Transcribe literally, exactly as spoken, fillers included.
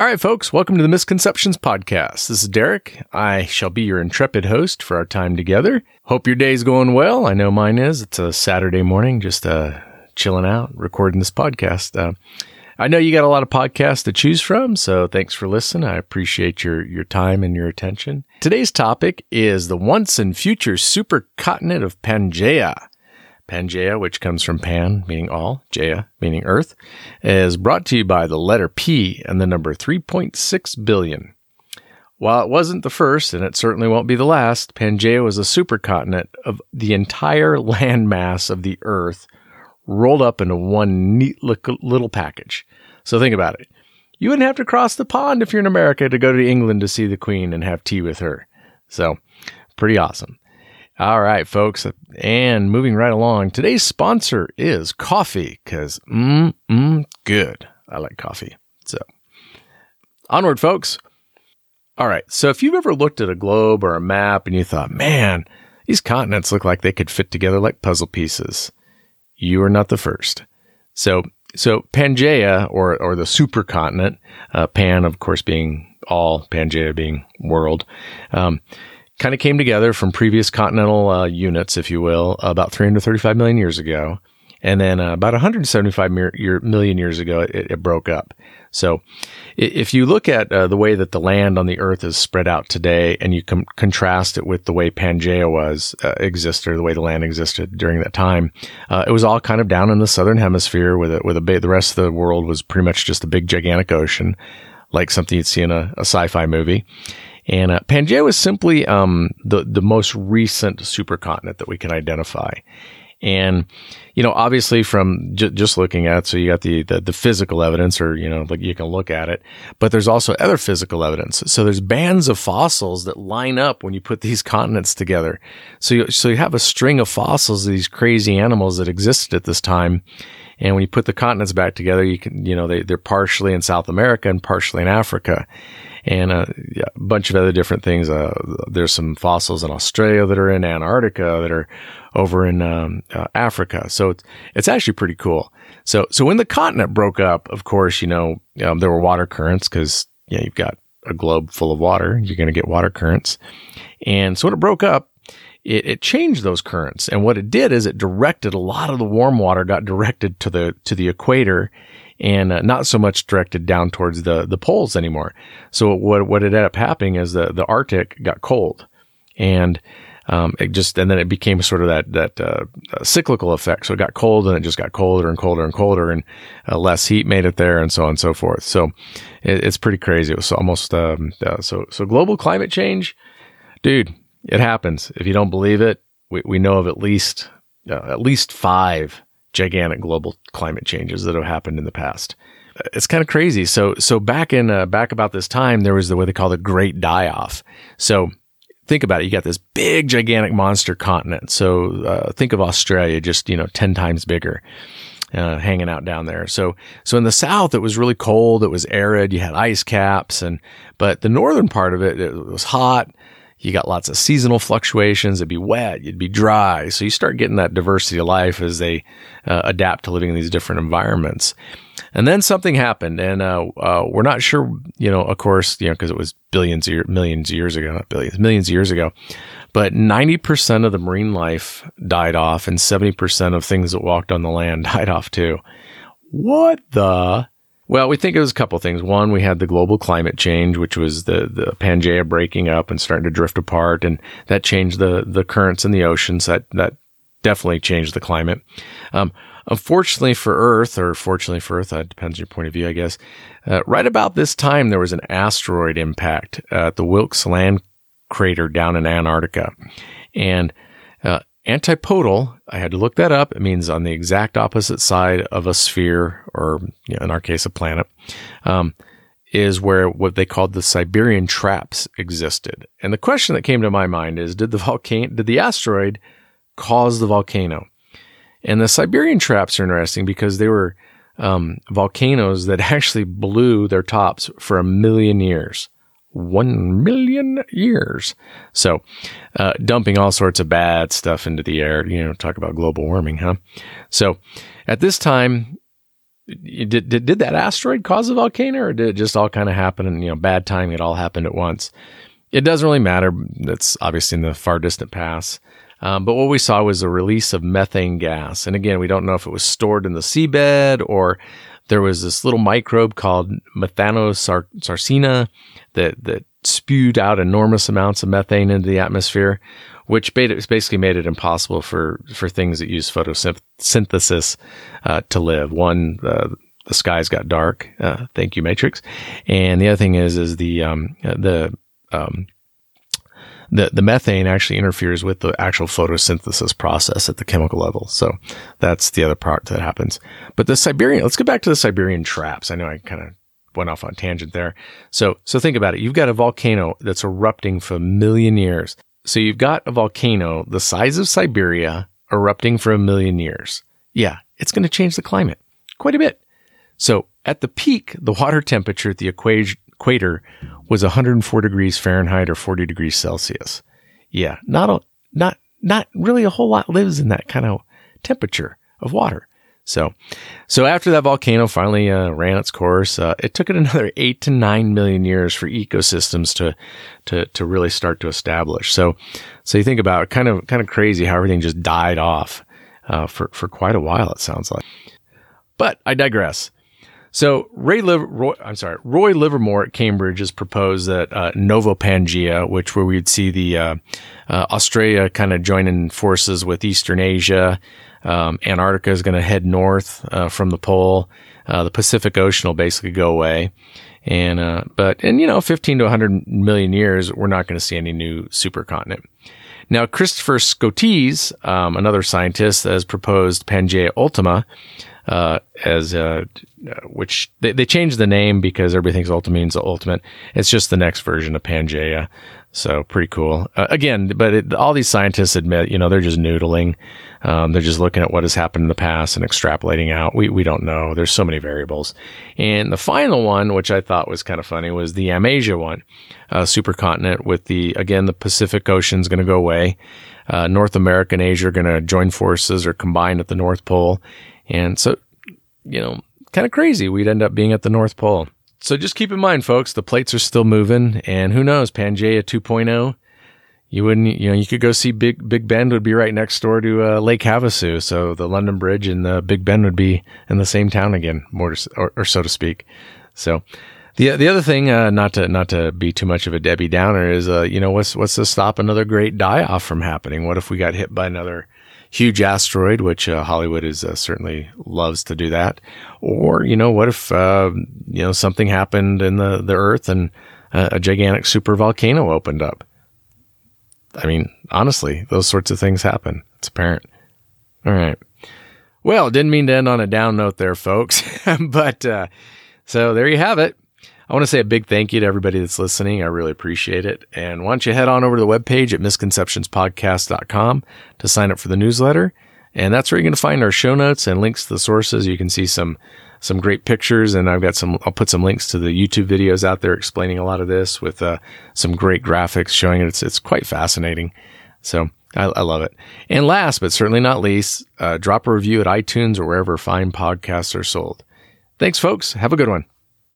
All right, folks, welcome to the Misconceptions Podcast. This is Derek. I shall be your intrepid host for our time together. Hope your day's going well. I know mine is. It's a Saturday morning, just uh, chilling out, recording this podcast. Uh, I know you got a lot of podcasts to choose from, so thanks for listening. I appreciate your your time and your attention. Today's topic is the once and future supercontinent of Pangaea. Pangaea, which comes from pan, meaning all, Jaya, meaning earth, is brought to you by the letter P and the number three point six billion. While it wasn't the first, and it certainly won't be the last, Pangaea was a supercontinent of the entire landmass of the earth rolled up into one neat little package. So think about it. You wouldn't have to cross the pond if you're in America to go to England to see the Queen and have tea with her. So, pretty awesome. All right, folks, and moving right along, today's sponsor is coffee, because mmm, mmm, good. I like coffee. So, onward, folks. All right, so if you've ever looked at a globe or a map and you thought, man, these continents look like they could fit together like puzzle pieces, you are not the first. So, so Pangaea, or, or the supercontinent, uh, Pan, of course, being all, Pangaea being world, um, kind of came together from previous continental uh, units, if you will, about three hundred thirty-five million years ago. And then uh, about one hundred seventy-five million years ago, it, it broke up. So if you look at uh, the way that the land on the earth is spread out today, and you com- contrast it with the way Pangaea was, uh, existed, or the way the land existed during that time, uh, it was all kind of down in the southern hemisphere with a, with a ba- the rest of the world was pretty much just a big, gigantic ocean, like something you'd see in a, a sci-fi movie. And uh, Pangaea was simply um, the, the most recent supercontinent that we can identify. And, you know, obviously from j- just looking at it, so you got the, the, the physical evidence, or, you know, like you can look at it, but there's also other physical evidence. So there's bands of fossils that line up when you put these continents together. So you, so you have a string of fossils of these crazy animals that existed at this time. And when you put the continents back together, you can, you know, they, they're partially in South America and partially in Africa. And uh, yeah, a bunch of other different things. Uh, there's some fossils in Australia that are in Antarctica that are over in um, uh, Africa. So it's, it's actually pretty cool. So so when the continent broke up, of course, you know, um, there were water currents because, you know, you've got a globe full of water. You're going to get water currents. And so when it broke up, It, it changed those currents. And what it did is it directed a lot of the warm water got directed to the to the equator and uh, not so much directed down towards the, the poles anymore. So what what it ended up happening is the, the Arctic got cold, and um, it just and then it became sort of that that uh, cyclical effect. So it got cold and it just got colder and colder and colder, and uh, less heat made it there, and so on and so forth. So it, it's pretty crazy. It was almost um, uh, so so global climate change, dude. It happens. If you don't believe it, we, we know of at least uh, at least five gigantic global climate changes that have happened in the past. It's kind of crazy. So so back in uh, back about this time, there was the what they call the Great Die-Off. So think about it. You got this big gigantic monster continent. So uh, think of Australia, just you know ten times bigger. Uh, hanging out down there. So, so in the south, it was really cold. It was arid. You had ice caps, and but the northern part of it, it was hot. You got lots of seasonal fluctuations. It'd be wet. You'd be dry. So you start getting that diversity of life as they uh, adapt to living in these different environments. And then something happened, and uh, uh, we're not sure, you know, of course, you know, because it was billions, of year, millions of years ago, not billions, millions of years ago. But ninety percent of the marine life died off, and seventy percent of things that walked on the land died off too. What the? Well, we think it was a couple of things. One, we had the global climate change, which was the, the Pangaea breaking up and starting to drift apart, and that changed the, the currents in the oceans. That that definitely changed the climate. Um, unfortunately for Earth, or fortunately for Earth, that depends on your point of view, I guess. Uh, right about this time, there was an asteroid impact at the Wilkes Land crater down in Antarctica, and uh, antipodal, I had to look that up. It means on the exact opposite side of a sphere, or you know, in our case, a planet, um, is where what they called the Siberian Traps existed. And the question that came to my mind is, did the volcano, did the asteroid cause the volcano? And the Siberian Traps are interesting because they were um, volcanoes that actually blew their tops for a million years. One million years. So, uh, dumping all sorts of bad stuff into the air, you know, talk about global warming, huh? So at this time, did, did did that asteroid cause a volcano, or did it just all kind of happen and, you know, bad timing, it all happened at once? It doesn't really matter. That's obviously in the far distant past. Um, but what we saw was the release of methane gas. And again, we don't know if it was stored in the seabed, or there was this little microbe called methanosarcina that, that spewed out enormous amounts of methane into the atmosphere, which basically made it impossible for, for things that use photosynthesis uh, to live. One, uh, the skies got dark. Uh, thank you, Matrix. And the other thing is, is the, um, the, um, the, the methane actually interferes with the actual photosynthesis process at the chemical level. So that's the other part that happens. But the Siberian, let's go back to the Siberian traps. I know I kind of went off on a tangent there. So, so think about it. You've got a volcano that's erupting for a million years. So you've got a volcano the size of Siberia erupting for a million years. Yeah, it's going to change the climate quite a bit. So at the peak, the water temperature at the equator Equator was one hundred four degrees Fahrenheit or forty degrees Celsius. Yeah, not a, not not really a whole lot lives in that kind of temperature of water. So, so after that volcano finally uh, ran its course, uh, it took it another eight to nine million years for ecosystems to to to really start to establish. So, so you think about it, kind of kind of crazy how everything just died off uh, for for quite a while. It sounds like, but I digress. So Ray Liv- Roy, I'm sorry, Roy Livermore at Cambridge has proposed that uh, Novo Pangaea, which where we'd see the uh, uh, Australia kind of joining forces with Eastern Asia, um, Antarctica is going to head north uh, from the pole, uh, the Pacific Ocean will basically go away, and uh, but in you know fifteen to one hundred million years, we're not going to see any new supercontinent. Now, Christopher Scotese, um, another scientist, has proposed Pangaea Ultima. Uh, as uh, which they, they changed the name because everything's Ultima means the ultimate. It's just the next version of Pangaea, so pretty cool. Uh, again, but it, all these scientists admit, you know, they're just noodling. Um, they're just looking at what has happened in the past and extrapolating out. We we don't know. There's so many variables. And the final one, which I thought was kind of funny, was the Amasia one, uh, supercontinent with the again the Pacific Ocean's going to go away. Uh, North America and Asia are going to join forces or combine at the North Pole. And so, you know, kind of crazy. We'd end up being at the North Pole. So just keep in mind, folks, the plates are still moving, and who knows, Pangaea two point oh, you wouldn't, you know, you could go see Big Big Bend would be right next door to uh, Lake Havasu. So the London Bridge and the Big Bend would be in the same town again, more to, or, or so to speak. So the the other thing, uh, not to not to be too much of a Debbie Downer, is uh, you know, what's what's to stop another great die-off from happening? What if we got hit by another huge asteroid, which uh, Hollywood is uh, certainly loves to do that. Or, you know, what if, uh, you know, something happened in the, the earth and uh, a gigantic super volcano opened up? I mean, honestly, those sorts of things happen. It's apparent. All right. Well, didn't mean to end on a down note there, folks. but uh, so there you have it. I want to say a big thank you to everybody that's listening. I really appreciate it. And why don't you head on over to the webpage at misconceptions podcast dot com to sign up for the newsletter. And that's where you're going to find our show notes and links to the sources. You can see some some great pictures. And I've got some, I'll put some links to the YouTube videos out there explaining a lot of this with uh, some great graphics showing it. It's, it's quite fascinating. So I, I love it. And last, but certainly not least, uh, drop a review at iTunes or wherever fine podcasts are sold. Thanks, folks. Have a good one.